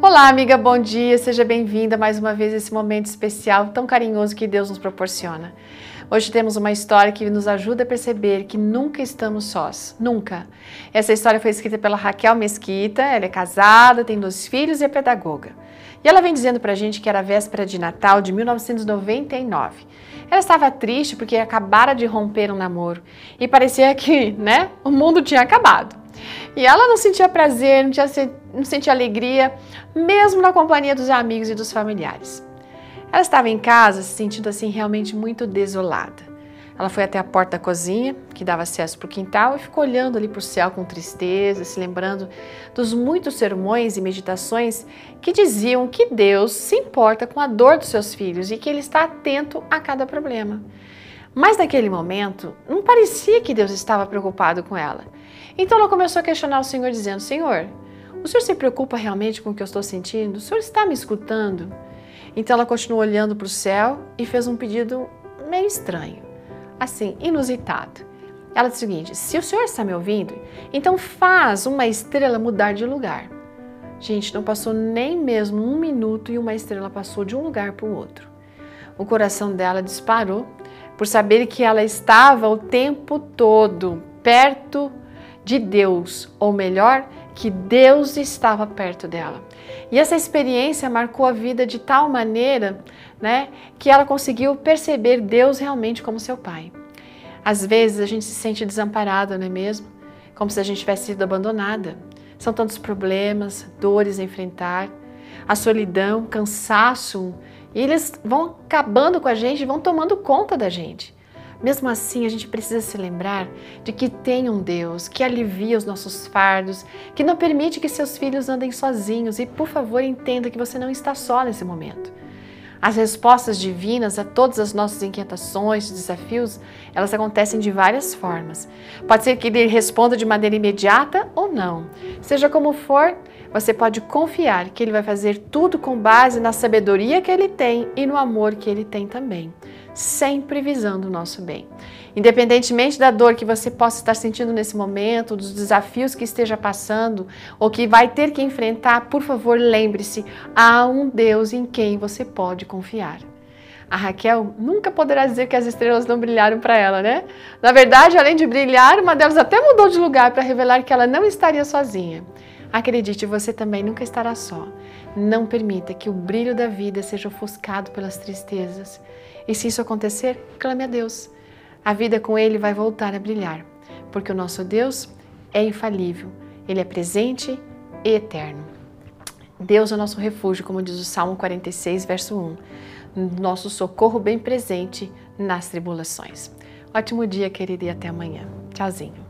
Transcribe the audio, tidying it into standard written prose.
Olá amiga, bom dia, seja bem-vinda mais uma vez a esse momento especial tão carinhoso que Deus nos proporciona. Hoje temos uma história que nos ajuda a perceber que nunca estamos sós, nunca. Essa história foi escrita pela Raquel Mesquita, ela é casada, tem 2 filhos e é pedagoga. E ela vem dizendo pra gente que era véspera de Natal de 1999. Ela estava triste porque acabara de romper um namoro e parecia que, o mundo tinha acabado. E ela não sentia prazer, não sentia alegria, mesmo na companhia dos amigos e dos familiares. Ela estava em casa se sentindo assim realmente muito desolada. Ela foi até a porta da cozinha, que dava acesso para o quintal, e ficou olhando ali para o céu com tristeza, se lembrando dos muitos sermões e meditações que diziam que Deus se importa com a dor dos seus filhos e que Ele está atento a cada problema. Mas naquele momento, não parecia que Deus estava preocupado com ela. Então ela começou a questionar o Senhor, dizendo: Senhor, o Senhor se preocupa realmente com o que eu estou sentindo? O Senhor está me escutando? Então ela continuou olhando para o céu e fez um pedido meio estranho, assim, inusitado. Ela disse o seguinte: se o Senhor está me ouvindo, então faz uma estrela mudar de lugar. Gente, não passou nem mesmo 1 minuto e uma estrela passou de um lugar para o outro. O coração dela disparou por saber que ela estava o tempo todo perto de Deus, ou melhor, que Deus estava perto dela. E essa experiência marcou a vida de tal maneira, que ela conseguiu perceber Deus realmente como seu pai. Às vezes a gente se sente desamparada, não é mesmo? Como se a gente tivesse sido abandonada. São tantos problemas, dores a enfrentar, a solidão, cansaço, e eles vão acabando com a gente, vão tomando conta da gente. Mesmo assim, a gente precisa se lembrar de que tem um Deus que alivia os nossos fardos, que não permite que seus filhos andem sozinhos e, por favor, entenda que você não está só nesse momento. As respostas divinas a todas as nossas inquietações, desafios, elas acontecem de várias formas. Pode ser que Ele responda de maneira imediata ou não. Seja como for, você pode confiar que Ele vai fazer tudo com base na sabedoria que Ele tem e no amor que Ele tem também, sempre visando o nosso bem. Independentemente da dor que você possa estar sentindo nesse momento, dos desafios que esteja passando ou que vai ter que enfrentar, por favor, lembre-se, há um Deus em quem você pode confiar. A Raquel nunca poderá dizer que as estrelas não brilharam para ela, Na verdade, além de brilhar, uma delas até mudou de lugar para revelar que ela não estaria sozinha. Acredite, você também nunca estará só. Não permita que o brilho da vida seja ofuscado pelas tristezas. E se isso acontecer, clame a Deus. A vida com Ele vai voltar a brilhar, porque o nosso Deus é infalível. Ele é presente e eterno. Deus é o nosso refúgio, como diz o Salmo 46, verso 1. Nosso socorro bem presente nas tribulações. Ótimo dia, querida, e até amanhã. Tchauzinho.